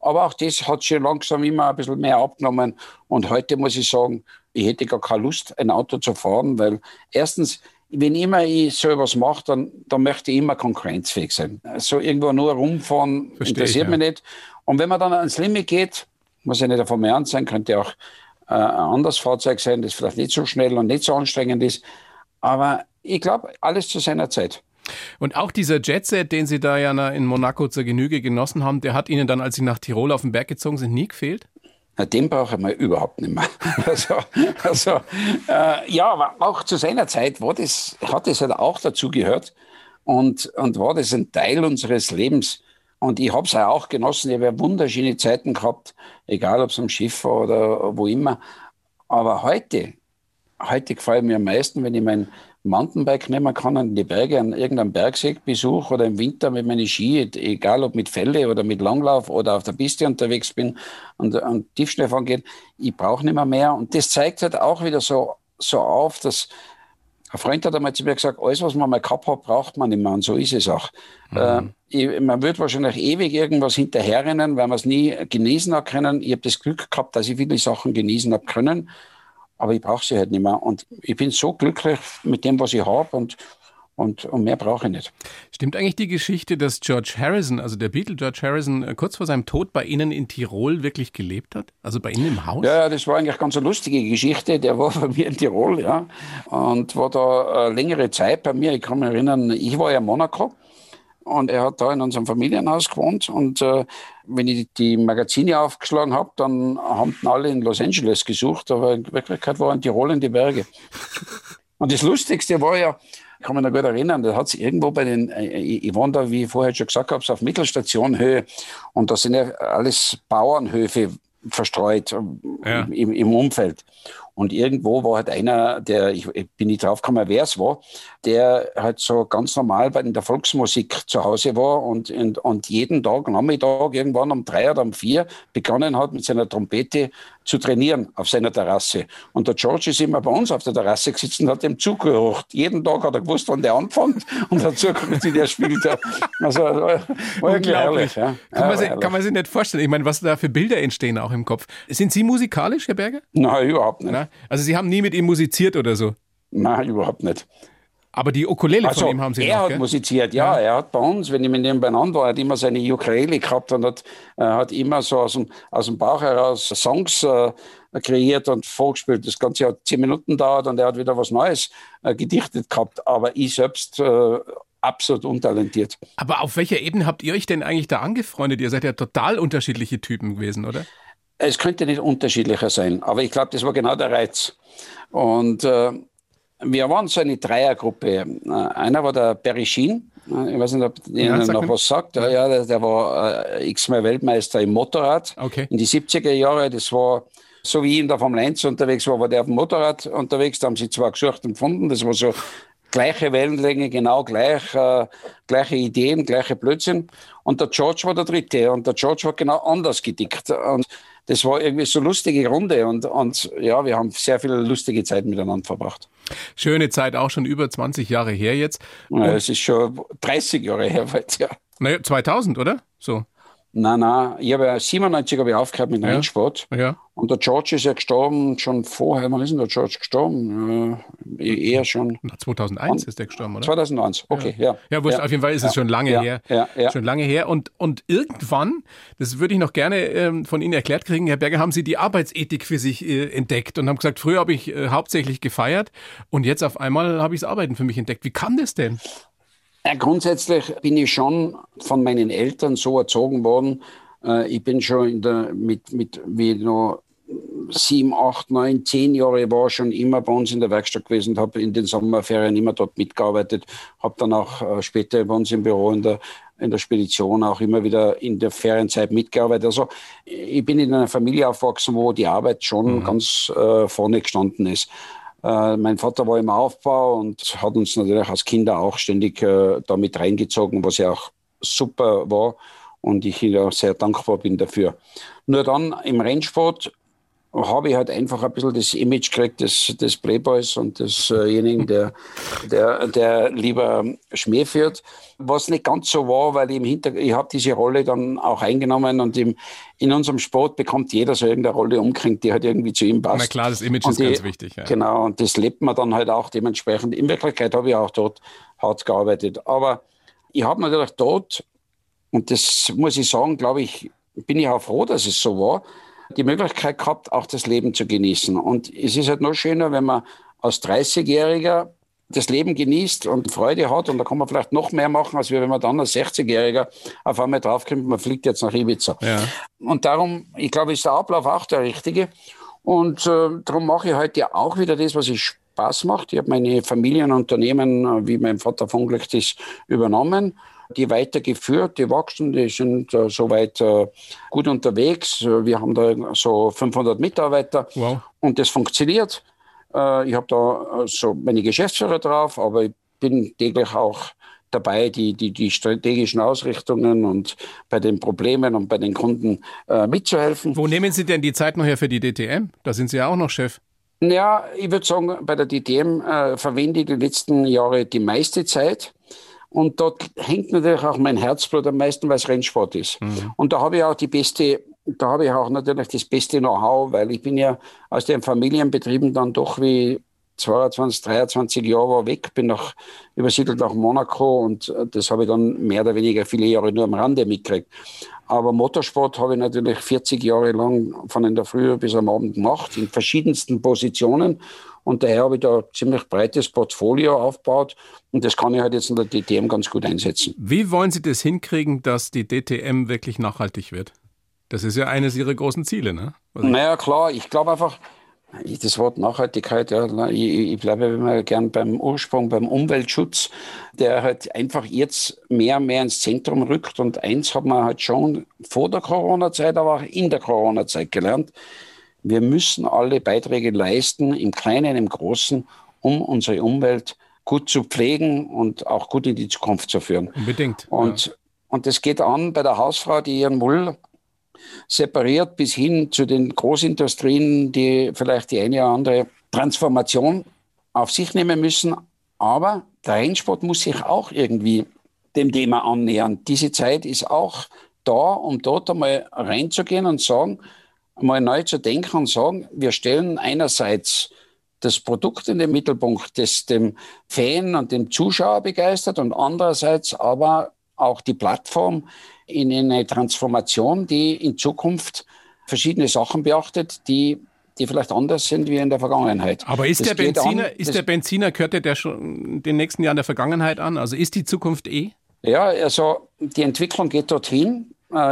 Aber auch das hat schon langsam immer ein bisschen mehr abgenommen. Und heute muss ich sagen, ich hätte gar keine Lust, ein Auto zu fahren, weil erstens, wenn immer ich so etwas mache, dann, dann möchte ich immer konkurrenzfähig sein. So irgendwo nur rumfahren, Versteh interessiert ich, ja. mich nicht. Und wenn man dann ans Limit geht, muss ja nicht der Formel eins sein, könnte auch äh, ein anderes Fahrzeug sein, das vielleicht nicht so schnell und nicht so anstrengend ist. Aber ich glaube, alles zu seiner Zeit. Und auch dieser Jetset, den Sie da ja in Monaco zur Genüge genossen haben, der hat Ihnen dann, als Sie nach Tirol auf den Berg gezogen sind, nie gefehlt? Na, den brauche ich mir überhaupt nicht mehr. also, also, äh, ja, aber auch zu seiner Zeit war das, hat das halt auch dazu gehört und, und war das ein Teil unseres Lebens. Und ich habe es ja auch genossen. Ich habe ja wunderschöne Zeiten gehabt, egal ob es am Schiff war oder wo immer. Aber heute, heute gefällt mir am meisten, wenn ich mein Mountainbike nehmen kann und in die Berge, an irgendeinem Bergsee besuche oder im Winter mit meinen Ski, egal ob mit Felle oder mit Langlauf oder auf der Piste unterwegs bin und, und Tiefschnee fahren geht, ich brauche nicht mehr mehr. Und das zeigt halt auch wieder so, so auf, dass ein Freund hat einmal zu mir gesagt, alles, was man mal gehabt hat, braucht man nicht mehr. Und so ist es auch. Mhm. Äh, ich, man wird wahrscheinlich ewig irgendwas hinterherrennen, weil man es nie genießen hat können. Ich habe das Glück gehabt, dass ich viele Sachen genießen habe können. Aber ich brauche sie halt nicht mehr. Und ich bin so glücklich mit dem, was ich habe und, und, und mehr brauche ich nicht. Stimmt eigentlich die Geschichte, dass George Harrison, also der Beatle George Harrison, kurz vor seinem Tod bei Ihnen in Tirol wirklich gelebt hat? Also bei Ihnen im Haus? Ja, das war eigentlich ganz eine lustige Geschichte. Der war bei mir in Tirol, ja. Und war da eine längere Zeit bei mir. Ich kann mich erinnern, ich war ja in Monaco. Und er hat da in unserem Familienhaus gewohnt. Und äh, wenn ich die Magazine aufgeschlagen habe, dann haben alle in Los Angeles gesucht. Aber in Wirklichkeit waren Tirol in die Berge. Und das Lustigste war ja, ich kann mich noch gut erinnern, da hat es irgendwo bei den, ich, ich wohne da, wie ich vorher schon gesagt habe, auf Mittelstationhöhe. Und da sind ja alles Bauernhöfe verstreut ja. im, im Umfeld. Und irgendwo war halt einer, der, ich, ich bin nicht drauf gekommen, wer es war, der halt so ganz normal bei der Volksmusik zu Hause war und, und, und jeden Tag, Nachmittag, irgendwann um drei oder um vier begonnen hat, mit seiner Trompete zu trainieren auf seiner Terrasse. Und der George ist immer bei uns auf der Terrasse gesessen und hat ihm zugehört. Jeden Tag hat er gewusst, wann der anfängt und hat zugehört, wie der spielt. Also war wirklich herrlich. Ja. Kann, ja, kann man sich nicht vorstellen. Ich meine, was da für Bilder entstehen auch im Kopf. Sind Sie musikalisch, Herr Berger? Nein, überhaupt nicht. Nein. Also Sie haben nie mit ihm musiziert oder so? Nein, überhaupt nicht. Aber die Ukulele also, von ihm haben Sie noch, er hat gell? musiziert, ja, ja. Er hat bei uns, wenn ich mit ihm beieinander war, hat immer seine Ukulele gehabt und hat, äh, hat immer so aus dem, aus dem Bauch heraus Songs äh, kreiert und vorgespielt. Das Ganze hat zehn Minuten gedauert und er hat wieder was Neues äh, gedichtet gehabt. Aber ich selbst... Äh, absolut untalentiert. Aber auf welcher Ebene habt ihr euch denn eigentlich da angefreundet? Ihr seid ja total unterschiedliche Typen gewesen, oder? Es könnte nicht unterschiedlicher sein, aber ich glaube, das war genau der Reiz. Und äh, wir waren so eine Dreiergruppe. Einer war der Perichin, ich weiß nicht, ob der Ihnen noch was sagt. Ja, ja, der war äh, x-mal Weltmeister im Motorrad okay. in die siebziger Jahre. Das war, so wie ich in der Formel eins unterwegs war, war der auf dem Motorrad unterwegs. Da haben sie zwar gesucht und gefunden, das war so... Gleiche Wellenlänge, genau gleich, äh, gleiche Ideen, gleiche Blödsinn. Und der George war der Dritte und der George war genau anders gedickt. Und das war irgendwie so eine lustige Runde und, und ja, wir haben sehr viele lustige Zeiten miteinander verbracht. Schöne Zeit, auch schon über zwanzig Jahre her jetzt. Ja, es ist schon dreißig Jahre her jetzt, ja. Naja, zweitausend, oder? So. Nein, nein, ich habe ja siebenundneunzig habe ich aufgehört mit dem ja. Rennsport. Ja. Und der George ist ja gestorben schon vorher. Wann ist denn der George gestorben? Äh, eher schon. zweitausendeins und ist der gestorben, oder? zweitausendeins, okay, ja. Ja, ja wurscht, ja. auf jeden Fall ist ja. es schon lange ja. her. Ja. Ja. Schon lange her. Und, und irgendwann, das würde ich noch gerne ähm, von Ihnen erklärt kriegen, Herr Berger, haben Sie die Arbeitsethik für sich äh, entdeckt und haben gesagt, früher habe ich äh, hauptsächlich gefeiert und jetzt auf einmal habe ich das Arbeiten für mich entdeckt. Wie kam das denn? Ja, grundsätzlich bin ich schon von meinen Eltern so erzogen worden. Äh, ich bin schon in der, mit, mit, wie noch sieben, acht, neun, zehn Jahre war schon immer bei uns in der Werkstatt gewesen und habe in den Sommerferien immer dort mitgearbeitet. Habe dann auch äh, später bei uns im Büro in der, in der Spedition auch immer wieder in der Ferienzeit mitgearbeitet. Also ich bin in einer Familie aufgewachsen, wo die Arbeit schon mhm. ganz äh, vorne gestanden ist. Äh, mein Vater war im Aufbau und hat uns natürlich als Kinder auch ständig äh, da mit reingezogen, was ja auch super war und ich ihm auch sehr dankbar bin dafür. Nur dann im Rennsport Hobby hat einfach ein bisschen das Image gekriegt des, des Playboys und desjenigen, der, der, der lieber Schmäh führt. Was nicht ganz so war, weil ich, im Hinter- ich habe diese Rolle dann auch eingenommen und im, in unserem Sport bekommt jeder so irgendeine Rolle umkriegt, die halt irgendwie zu ihm passt. Na klar, das Image ist ganz wichtig. Ja. Genau, und das lebt man dann halt auch dementsprechend. In Wirklichkeit habe ich auch dort hart gearbeitet. Aber ich habe natürlich dort, und das muss ich sagen, glaube ich, bin ich auch froh, dass es so war, die Möglichkeit gehabt, auch das Leben zu genießen. Und es ist halt noch schöner, wenn man als dreißigjähriger das Leben genießt und Freude hat. Und da kann man vielleicht noch mehr machen, als wenn man dann als sechzigjähriger auf einmal draufkommt, man fliegt jetzt nach Ibiza. Ja. Und darum, ich glaube, ist der Ablauf auch der richtige. Und äh, darum mache ich heute auch wieder das, was ich Spaß macht. Ich habe meine Familienunternehmen, wie mein Vater verunglückt ist, übernommen. Die weitergeführt, die wachsen, die sind äh, soweit äh, gut unterwegs. Wir haben da so fünfhundert Mitarbeiter. Wow. Und das funktioniert. Äh, ich habe da so meine Geschäftsführer drauf, aber ich bin täglich auch dabei, die, die, die strategischen Ausrichtungen und bei den Problemen und bei den Kunden äh, mitzuhelfen. Wo nehmen Sie denn die Zeit noch her für die D T M? Da sind Sie ja auch noch Chef. Ja, ich würde sagen, bei der D T M äh, verwende ich die letzten Jahre die meiste Zeit. Und dort hängt natürlich auch mein Herzblut am meisten, weil es Rennsport ist. Mhm. Und da habe ich auch die beste, da habe ich auch natürlich das beste Know-how, weil ich bin ja aus den Familienbetrieben dann doch wie zweiundzwanzig, dreiundzwanzig Jahre war weg, bin noch übersiedelt nach Monaco und das habe ich dann mehr oder weniger viele Jahre nur am Rande mitgekriegt. Aber Motorsport habe ich natürlich vierzig Jahre lang von in der Früh bis am Abend gemacht, in verschiedensten Positionen. Und daher habe ich da ein ziemlich breites Portfolio aufgebaut. Und das kann ich halt jetzt in der D T M ganz gut einsetzen. Wie wollen Sie das hinkriegen, dass die D T M wirklich nachhaltig wird? Das ist ja eines Ihrer großen Ziele, ne? Also naja, klar. Ich glaube einfach, das Wort Nachhaltigkeit, ja, ich, ich bleibe immer gern beim Ursprung, beim Umweltschutz, der halt einfach jetzt mehr und mehr ins Zentrum rückt. Und eins hat man halt schon vor der Corona-Zeit, aber auch in der Corona-Zeit gelernt. Wir müssen alle Beiträge leisten, im Kleinen, im Großen, um unsere Umwelt gut zu pflegen und auch gut in die Zukunft zu führen. Unbedingt. Und, ja. und das geht an bei der Hausfrau, die ihren Müll separiert, bis hin zu den Großindustrien, die vielleicht die eine oder andere Transformation auf sich nehmen müssen. Aber der Rennsport muss sich auch irgendwie dem Thema annähern. Diese Zeit ist auch da, um dort einmal reinzugehen und sagen, mal neu zu denken und sagen, wir stellen einerseits das Produkt in den Mittelpunkt, das dem Fan und dem Zuschauer begeistert und andererseits aber auch die Plattform in eine Transformation, die in Zukunft verschiedene Sachen beachtet, die, die vielleicht anders sind wie in der Vergangenheit. Aber ist, der Benziner, an, ist der Benziner, gehört der, der schon den nächsten Jahren der Vergangenheit an? Also ist die Zukunft eh? Ja, also die Entwicklung geht dorthin.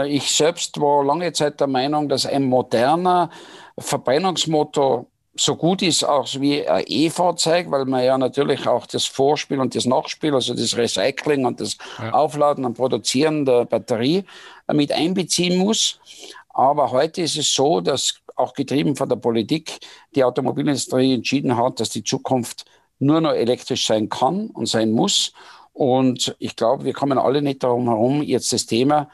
Ich selbst war lange Zeit der Meinung, dass ein moderner Verbrennungsmotor so gut ist, auch wie ein E-Fahrzeug, weil man ja natürlich auch das Vorspiel und das Nachspiel, also das Recycling und das ja. Aufladen und Produzieren der Batterie mit einbeziehen muss. Aber heute ist es so, dass auch getrieben von der Politik die Automobilindustrie entschieden hat, dass die Zukunft nur noch elektrisch sein kann und sein muss. Und ich glaube, wir kommen alle nicht darum herum, jetzt das Thema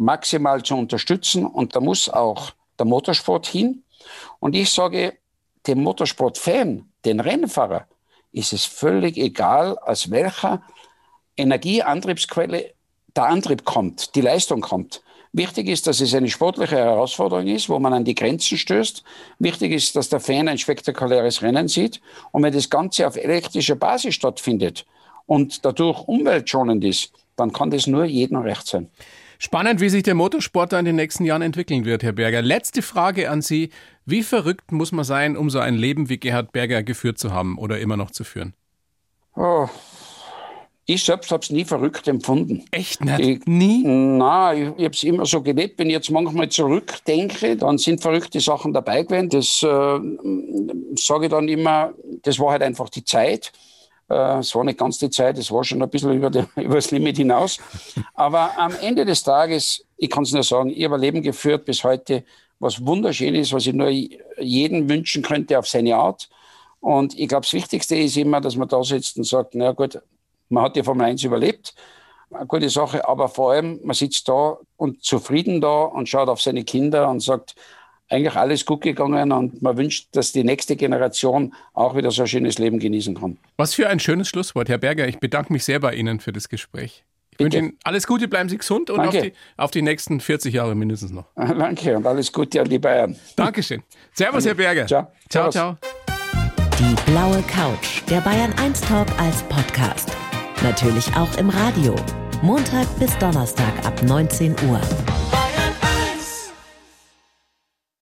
maximal zu unterstützen. Und da muss auch der Motorsport hin. Und ich sage, dem Motorsport-Fan, den Rennfahrer, ist es völlig egal, aus welcher Energieantriebsquelle der Antrieb kommt, die Leistung kommt. Wichtig ist, dass es eine sportliche Herausforderung ist, wo man an die Grenzen stößt. Wichtig ist, dass der Fan ein spektakuläres Rennen sieht. Und wenn das Ganze auf elektrischer Basis stattfindet und dadurch umweltschonend ist, dann kann das nur jedem recht sein. Spannend, wie sich der Motorsport in den nächsten Jahren entwickeln wird, Herr Berger. Letzte Frage an Sie. Wie verrückt muss man sein, um so ein Leben wie Gerhard Berger geführt zu haben oder immer noch zu führen? Oh, ich selbst habe es nie verrückt empfunden. Echt nicht? Ich, nie? Nein, ich, ich habe es immer so gelebt. Wenn ich jetzt manchmal zurückdenke, dann sind verrückte Sachen dabei gewesen. Das äh, sage ich dann immer, das war halt einfach die Zeit. Es war nicht ganz die Zeit, es war schon ein bisschen über, die, über das Limit hinaus. Aber am Ende des Tages, ich kann es nur sagen, ich habe ein Leben geführt bis heute, was wunderschön ist, was ich nur jedem wünschen könnte auf seine Art. Und ich glaube, das Wichtigste ist immer, dass man da sitzt und sagt, na gut, man hat die Formel eins überlebt, eine gute Sache, aber vor allem, man sitzt da und zufrieden da und schaut auf seine Kinder und sagt, eigentlich alles gut gegangen und man wünscht, dass die nächste Generation auch wieder so ein schönes Leben genießen kann. Was für ein schönes Schlusswort, Herr Berger. Ich bedanke mich sehr bei Ihnen für das Gespräch. Ich Bitte. wünsche Ihnen alles Gute, bleiben Sie gesund und auf die, auf die nächsten vierzig Jahre mindestens noch. Danke und alles Gute an die Bayern. Dankeschön. Servus, Herr Berger. Ciao. Ciao, ciao. Die blaue Couch, der Bayern eins Talk als Podcast. Natürlich auch im Radio. Montag bis Donnerstag ab neunzehn Uhr.